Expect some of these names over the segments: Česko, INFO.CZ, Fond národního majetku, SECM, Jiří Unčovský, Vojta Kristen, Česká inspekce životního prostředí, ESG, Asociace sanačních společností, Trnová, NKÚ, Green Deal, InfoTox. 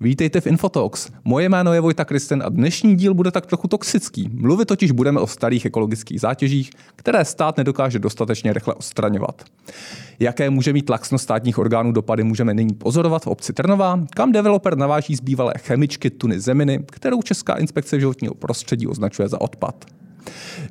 Vítejte v InfoTox. Moje jméno je Vojta Kristen a dnešní díl bude tak trochu toxický. Mluvit totiž budeme o starých ekologických zátěžích, které stát nedokáže dostatečně rychle odstraňovat. Jaké může mít laxnost státních orgánů dopady, můžeme nyní pozorovat v obci Trnová, kam developer naváží z bývalé chemičky tuny zeminy, kterou Česká inspekce životního prostředí označuje za odpad.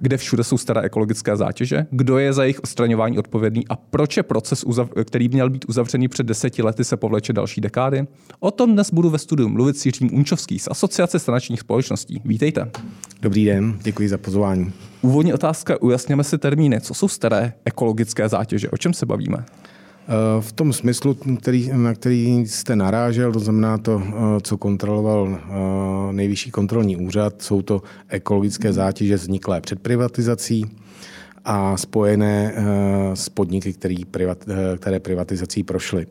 Kde všude jsou staré ekologické zátěže, kdo je za jejich odstraňování odpovědný a proč je proces, který měl být uzavřený před 10 lety, se povleče další dekády? O tom dnes budu ve studiu mluvit s Jiřím Unčovským z Asociace sanačních společností. Vítejte. Dobrý den, děkuji za pozvání. Úvodní otázka, ujasněme si termíny. Co jsou staré ekologické zátěže? O čem se bavíme? V tom smyslu, na který jste narážel, to znamená to, co kontroloval Nejvyšší kontrolní úřad, jsou to ekologické zátěže vzniklé před privatizací a spojené s podniky, které privatizací prošly.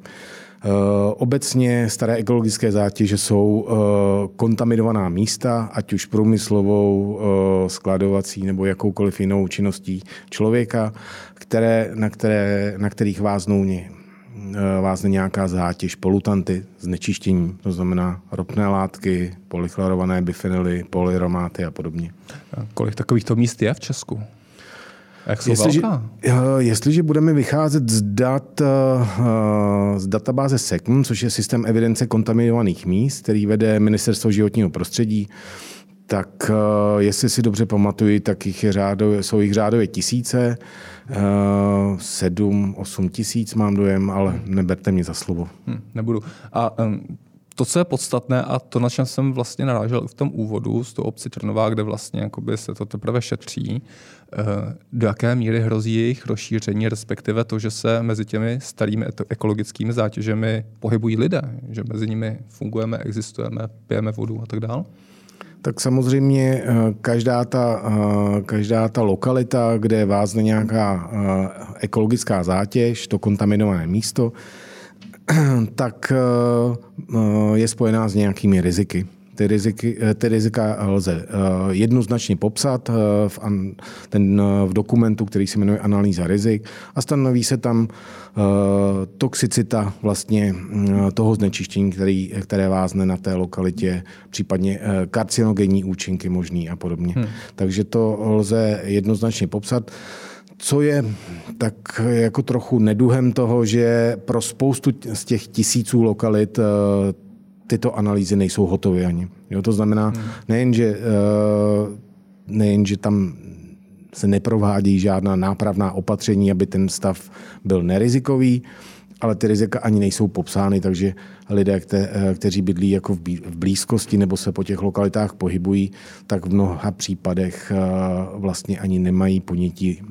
Obecně staré ekologické zátěže jsou kontaminovaná místa, ať už průmyslovou, skladovací nebo jakoukoliv jinou činností člověka, na kterých vázne nějaká zátěž, polutanty, znečištění, to znamená ropné látky, polychlorované bifenily, polyromáty a podobně. A kolik takovýchto míst je v Česku? Jestliže budeme vycházet z databáze SECM, což je systém evidence kontaminovaných míst, který vede Ministerstvo životního prostředí, tak jestli si dobře pamatuju, tak jsou jich řádově 1000, 7-8 tisíc mám dojem, ale neberte mě za slovo. Nebudu. A to, co je podstatné a to, na čem jsem vlastně narážel v tom úvodu z toho obci Trnová, kde vlastně jakoby se to teprve šetří, do jaké míry hrozí jejich rozšíření, respektive to, že se mezi těmi starými ekologickými zátěžemi pohybují lidé, že mezi nimi fungujeme, existujeme, pijeme vodu a tak dále? Tak samozřejmě každá ta lokalita, kde vázne nějaká ekologická zátěž, to kontaminované místo, tak je spojená s nějakými riziky. Ty rizika lze jednoznačně popsat v dokumentu, který se jmenuje Analýza rizik, a stanoví se tam toxicita vlastně toho znečištění, které vázne na té lokalitě, případně karcinogenní účinky možný a podobně. Takže to lze jednoznačně popsat. Co je tak jako trochu neduhem toho, že pro spoustu z těch 1000 lokalit tyto analýzy nejsou hotové ani. Jo, to znamená, nejenže tam se neprovádí žádná nápravná opatření, aby ten stav byl nerizikový, ale ty rizika ani nejsou popsány, takže lidé, kteří bydlí jako v blízkosti nebo se po těch lokalitách pohybují, tak v mnoha případech vlastně ani nemají ponětí,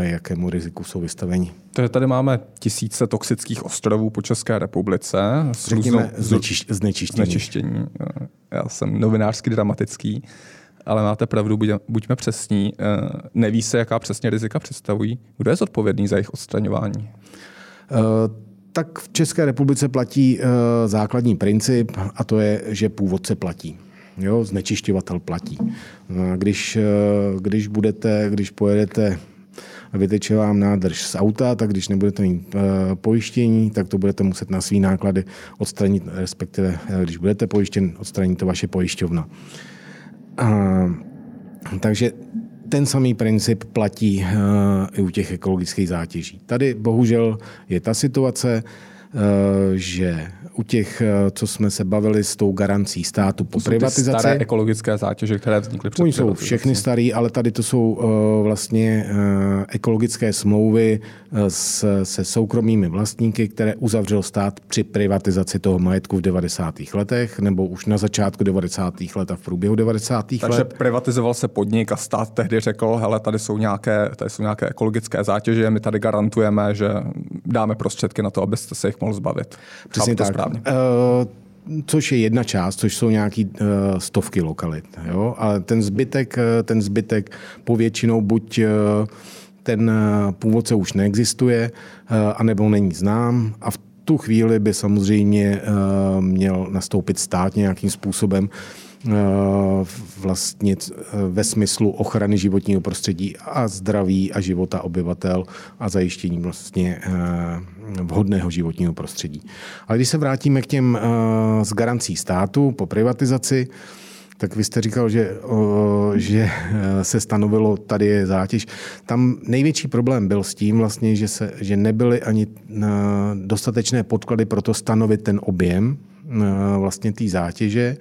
jakému riziku jsou vystaveni. Takže tady máme 1000 toxických ostrovů po České republice. Řekněme znečištění. Já jsem novinářsky dramatický, ale máte pravdu, buďme přesní. Neví se, jaká přesně rizika představují. Kdo je zodpovědný za jejich odstraňování? Tak v České republice platí základní princip, a to je, že původce platí. Jo, znečišťovatel platí. Když pojedete a vyteče vám nádrž z auta, tak když nebudete mít pojištění, tak to budete muset na svý náklady odstranit, respektive když budete pojištěn, odstraní to vaše pojišťovna. Takže ten samý princip platí i u těch ekologických zátěží. Tady bohužel je ta situace, že u těch, co jsme se bavili s tou garancí státu po privatizaci. To jsou staré ekologické zátěže, které vznikly před privatizací. Oni jsou všechny staré, ale tady to jsou vlastně ekologické smlouvy se soukromými vlastníky, které uzavřel stát při privatizaci toho majetku v 90. letech, nebo už na začátku 90. let a v průběhu 90. let. Takže privatizoval se podnik a stát tehdy řekl, hele, tady jsou nějaké ekologické zátěže, my tady garantujeme, že dáme prostředky na to, abyste se jich mohl zbavit. Přesně tak. Správně. Což je jedna část, což jsou nějaký stovky lokalit. Jo? Ale ten zbytek povětšinou buď ten původce už neexistuje, anebo není znám. A v tu chvíli by samozřejmě měl nastoupit stát nějakým způsobem vlastnit ve smyslu ochrany životního prostředí a zdraví a života obyvatel a zajištění vlastně vhodného životního prostředí. Ale když se vrátíme k těm z garancí státu po privatizaci, tak vy jste říkal, že se stanovilo, tady je zátěž. Tam největší problém byl s tím, vlastně, že nebyly ani dostatečné podklady pro to stanovit ten objem vlastně té zátěže.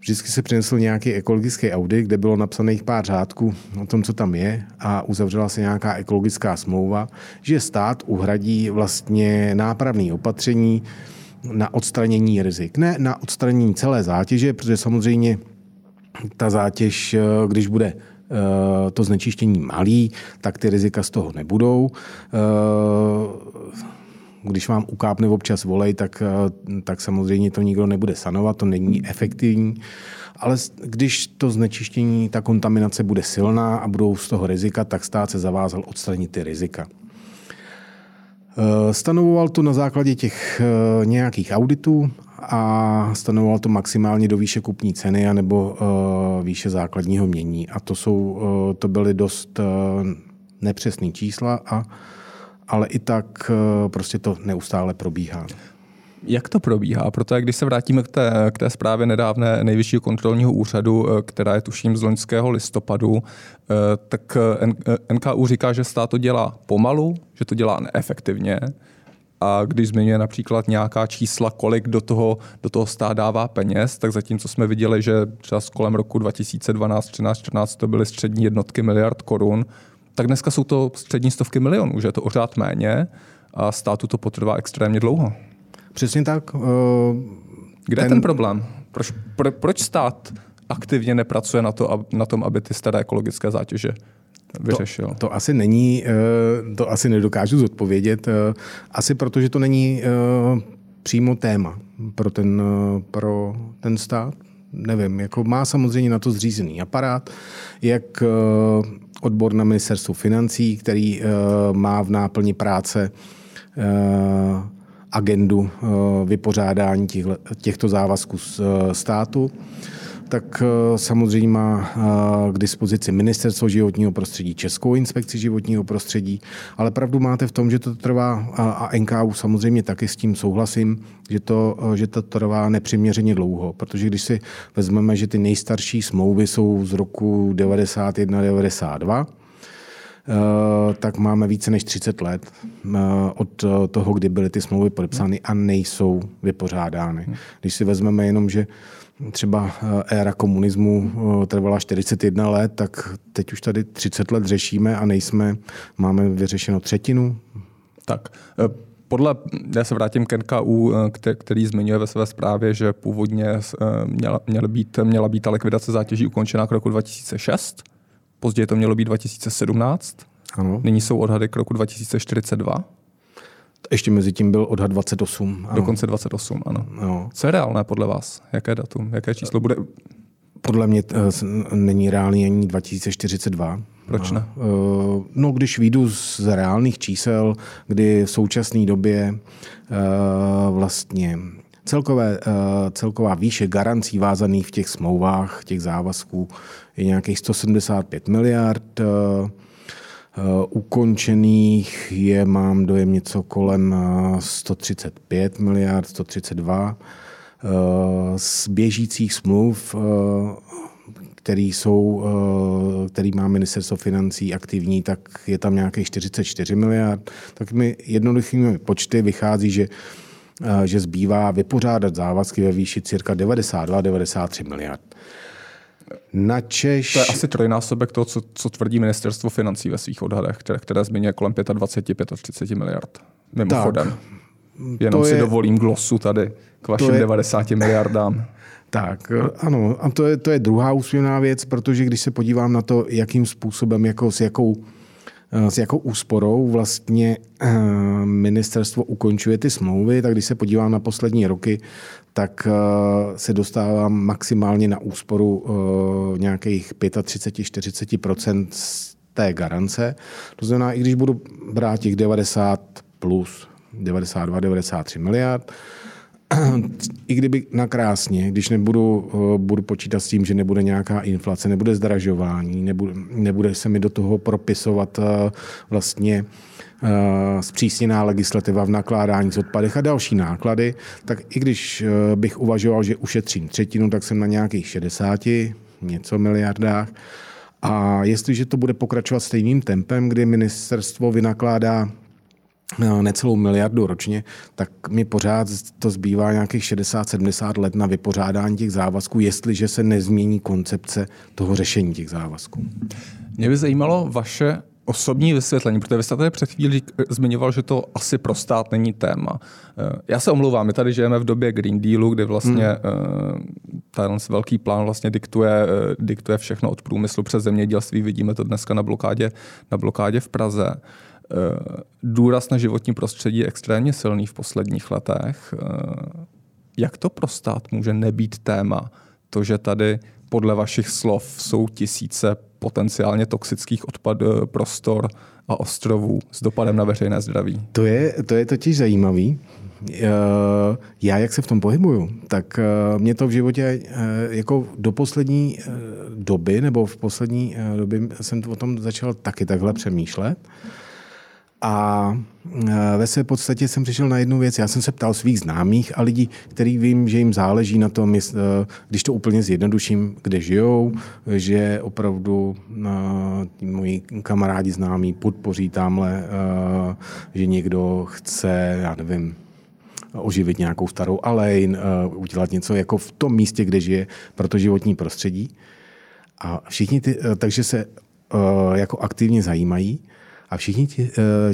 Vždycky se přinesl nějaký ekologický audit, kde bylo napsaných pár řádků o tom, co tam je, a uzavřela se nějaká ekologická smlouva, že stát uhradí vlastně nápravné opatření na odstranění rizik. Ne na odstranění celé zátěže, protože samozřejmě ta zátěž, když bude to znečištění malý, tak ty rizika z toho nebudou. Když vám ukápne občas volej, tak samozřejmě to nikdo nebude sanovat, to není efektivní. Ale když to znečištění, ta kontaminace bude silná a budou z toho rizika, tak stát se zavázal odstranit ty rizika. Stanovoval to na základě těch nějakých auditů a stanovoval to maximálně do výše kupní ceny anebo výše základního mění. A to byly dost nepřesné čísla, ale i tak prostě to neustále probíhá. Jak to probíhá? Protože když se vrátíme k té zprávě nedávné Nejvyššího kontrolního úřadu, která je tuším z loňského listopadu, tak NKÚ říká, že stát to dělá pomalu, že to dělá neefektivně. A když zmiňuje například nějaká čísla, kolik do toho stát dává peněz, tak zatímco jsme viděli, že třeba kolem roku 2012, 13, 14 to byly střední jednotky miliard korun, tak dneska jsou to střední stovky milionů, že je to ořád méně a státu to potrvá extrémně dlouho. Přesně tak. Kde je ten problém? Proč stát aktivně nepracuje na tom, aby ty staré ekologické zátěže vyřešil? To asi nedokážu zodpovědět. Asi proto, že to není přímo téma pro ten stát. Nevím, jako má samozřejmě na to zřízený aparát, jak odbor na ministerstvu financí, který má v náplni práce agendu vypořádání těchto závazků z státu, tak samozřejmě má k dispozici Ministerstvo životního prostředí, Českou inspekci životního prostředí, ale pravdu máte v tom, že to trvá, a NKÚ samozřejmě taky s tím souhlasím, že to trvá nepřiměřeně dlouho, protože když si vezmeme, že ty nejstarší smlouvy jsou z roku 91-92, tak máme více než 30 let od toho, kdy byly ty smlouvy podepsány a nejsou vypořádány. Když si vezmeme jenom, že třeba éra komunismu trvala 41 let, tak teď už tady 30 let řešíme a máme vyřešeno třetinu. Tak, já se vrátím k NKÚ, který zmiňuje ve své zprávě, že původně měla být ta likvidace zátěží ukončena k roku 2006. Později to mělo být 2017. Ano. Nyní jsou odhady k roku 2042. Ještě mezi tím byl odhad 28. Ano. Dokonce 28, ano. Ano. Co je reálné podle vás? Jaké datum? Jaké číslo bude? Podle mě není reálný ani 2042. Proč ne? No, když vyjdu z reálných čísel, kdy v současné době vlastně celková výše garancí vázaných v těch smlouvách, těch závazků je nějakých 175 miliard. Ukončených je, mám dojem, něco kolem 135 miliard, 132. Z běžících smluv, který má ministerstvo financí aktivní, tak je tam nějakých 44 miliard. Tak mi jednoduchými počty vychází, že zbývá vypořádat závazky ve výši cirka 92-93 miliard. To je asi trojnásobek toho, co tvrdí ministerstvo financí ve svých odhadech, které zmiňuje kolem 25-35 miliard. Mimochodem. Jenom si dovolím glosu tady k vašim 90 miliardám. Tak, ano. A to je druhá úsměvná věc, protože když se podívám na to, jakým způsobem, s jakou úsporou vlastně ministerstvo ukončuje ty smlouvy, tak když se podívám na poslední roky, tak se dostávám maximálně na úsporu nějakých 35-40% z té garance. To znamená, i když budu brát těch 90 plus 92-93 miliard i kdyby nakrásně, když budu počítat s tím, že nebude nějaká inflace, nebude zdražování, nebude se mi do toho propisovat vlastně zpřísněná legislativa v nakládání s odpadech a další náklady, tak i když bych uvažoval, že ušetřím třetinu, tak jsem na nějakých 60 něco miliardách. A jestliže to bude pokračovat stejným tempem, kdy ministerstvo vynakládá necelou miliardu ročně, tak mi pořád to zbývá nějakých 60-70 let na vypořádání těch závazků, jestliže se nezmění koncepce toho řešení těch závazků. Mě by zajímalo vaše osobní vysvětlení, protože vy jste tady před chvílí zmiňoval, že to asi pro stát není téma. Já se omlouvám, my tady žijeme v době Green Dealu, kdy vlastně ten velký plán vlastně diktuje všechno od průmyslu přes zemědělství. Vidíme to dneska na blokádě v Praze. Důraz na životní prostředí je extrémně silný v posledních letech. Jak to pro stát může nebýt téma? To, že tady podle vašich slov jsou tisíce potenciálně toxických prostor a ostrovů s dopadem na veřejné zdraví. To je totiž zajímavý. Já, jak se v tom pohybuju, tak mě to v životě jako do poslední doby, nebo v poslední době jsem o tom začal taky takhle přemýšlet. A ve své podstatě jsem přišel na jednu věc. Já jsem se ptal svých známých a lidí, který vím, že jim záleží na tom, když to úplně zjednoduším, kde žijou, že opravdu moji kamarádi známí podpoří tamhle, že někdo chce, já nevím, oživit nějakou starou alej, udělat něco jako v tom místě, kde žije, pro to životní prostředí. A všichni takže se jako aktivně zajímají. A všichni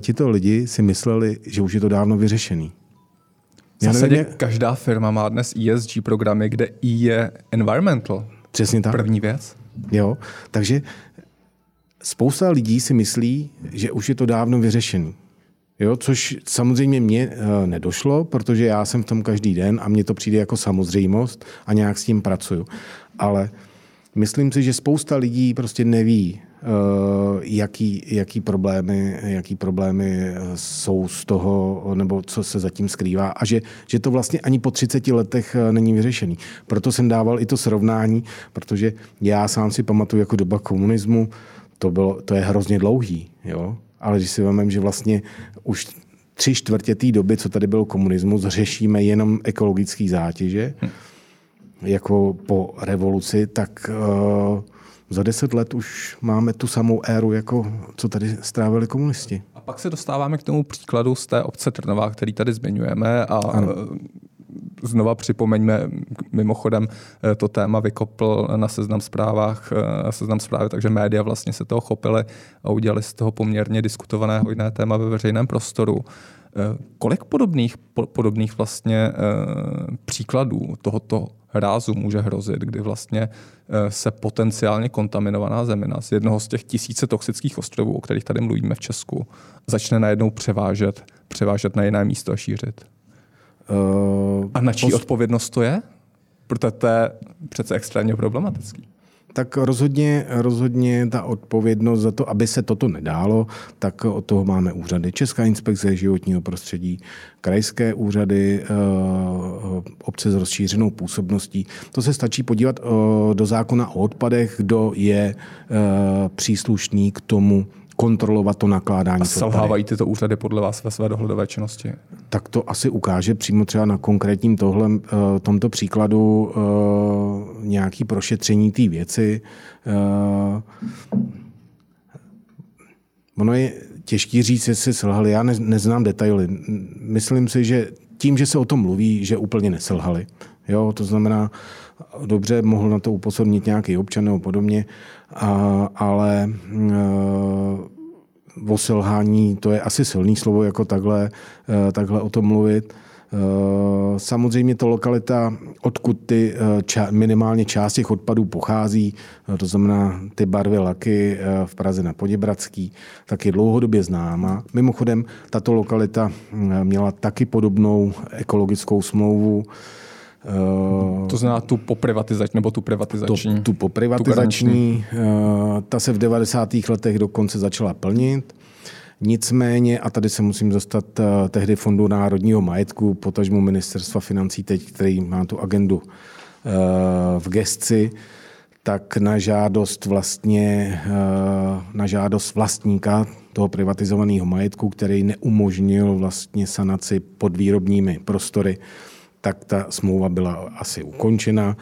tito lidi si mysleli, že už je to dávno vyřešený. Každá firma má dnes ESG programy, kde E je environmental. Přesně tak. První věc. Jo, takže spousta lidí si myslí, že už je to dávno vyřešený. Jo, což samozřejmě mě nedošlo, protože já jsem v tom každý den a mně to přijde jako samozřejmost a nějak s tím pracuju. Ale myslím si, že spousta lidí prostě neví, jaký problémy jsou z toho, nebo co se zatím skrývá a že to vlastně ani po 30 letech není vyřešený. Proto jsem dával i to srovnání, protože já sám si pamatuju jako doba komunismu, to je hrozně dlouhý, jo? Ale když si vemem, že vlastně už 3/4 té doby, co tady byl komunismus, řešíme jenom ekologické zátěže, jako po revoluci, tak za 10 let už máme tu samou éru, jako co tady strávili komunisti. A pak se dostáváme k tomu příkladu z té obce Trnová, který tady zmiňujeme a ano. Znova připomeňme, mimochodem to téma vykopl na Seznam Zprávy, takže média vlastně se toho chopily a udělali z toho poměrně diskutované hojné téma ve veřejném prostoru. Kolik podobných vlastně příkladů tohoto rázu může hrozit, kdy vlastně se potenciálně kontaminovaná zemina z jednoho z těch tisíce toxických ostrovů, o kterých tady mluvíme v Česku, začne najednou převážet na jiné místo a šířit? A na čí odpovědnost to je? Protože to je přece extrémně problematický. Tak rozhodně ta odpovědnost za to, aby se toto nedálo, tak od toho máme úřady. Česká inspekce životního prostředí, krajské úřady, obce s rozšířenou působností. To se stačí podívat do zákona o odpadech, kdo je příslušný k tomu kontrolovat to nakládání. A selhávají tyto úřady podle vás ve své dohledové činnosti? Tak to asi ukáže přímo třeba na konkrétním tomto příkladu nějaké prošetření té věci. Ono je těžký říct, jestli selhali. Já neznám detaily. Myslím si, že tím, že se o tom mluví, že úplně neselhali. Jo, to znamená, dobře, mohl na to upozornit nějaký občan nebo podobně, ale o selhání, to je asi silný slovo, jako takhle o tom mluvit. Samozřejmě to lokalita, odkud ty minimálně část těch odpadů pochází, to znamená ty barvy laky v Praze na Poděbradský, tak je dlouhodobě známa. Mimochodem, tato lokalita měla taky podobnou ekologickou smlouvu. To znamená tu poprivatizační, nebo tu privatizační? Tu poprivatizační, ta se v 90. letech dokonce začala plnit. Nicméně, a tady se musím zastat tehdy Fondu národního majetku, potažmo Ministerstva financí teď, který má tu agendu v gesci, tak na žádost vlastníka toho privatizovaného majetku, který neumožnil vlastně sanaci pod výrobními prostory, tak ta smlouva byla asi ukončena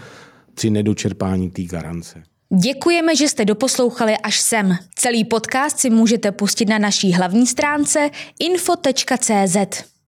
při nedočerpání té garance. Děkujeme, že jste doposlouchali až sem. Celý podcast si můžete pustit na naší hlavní stránce info.cz.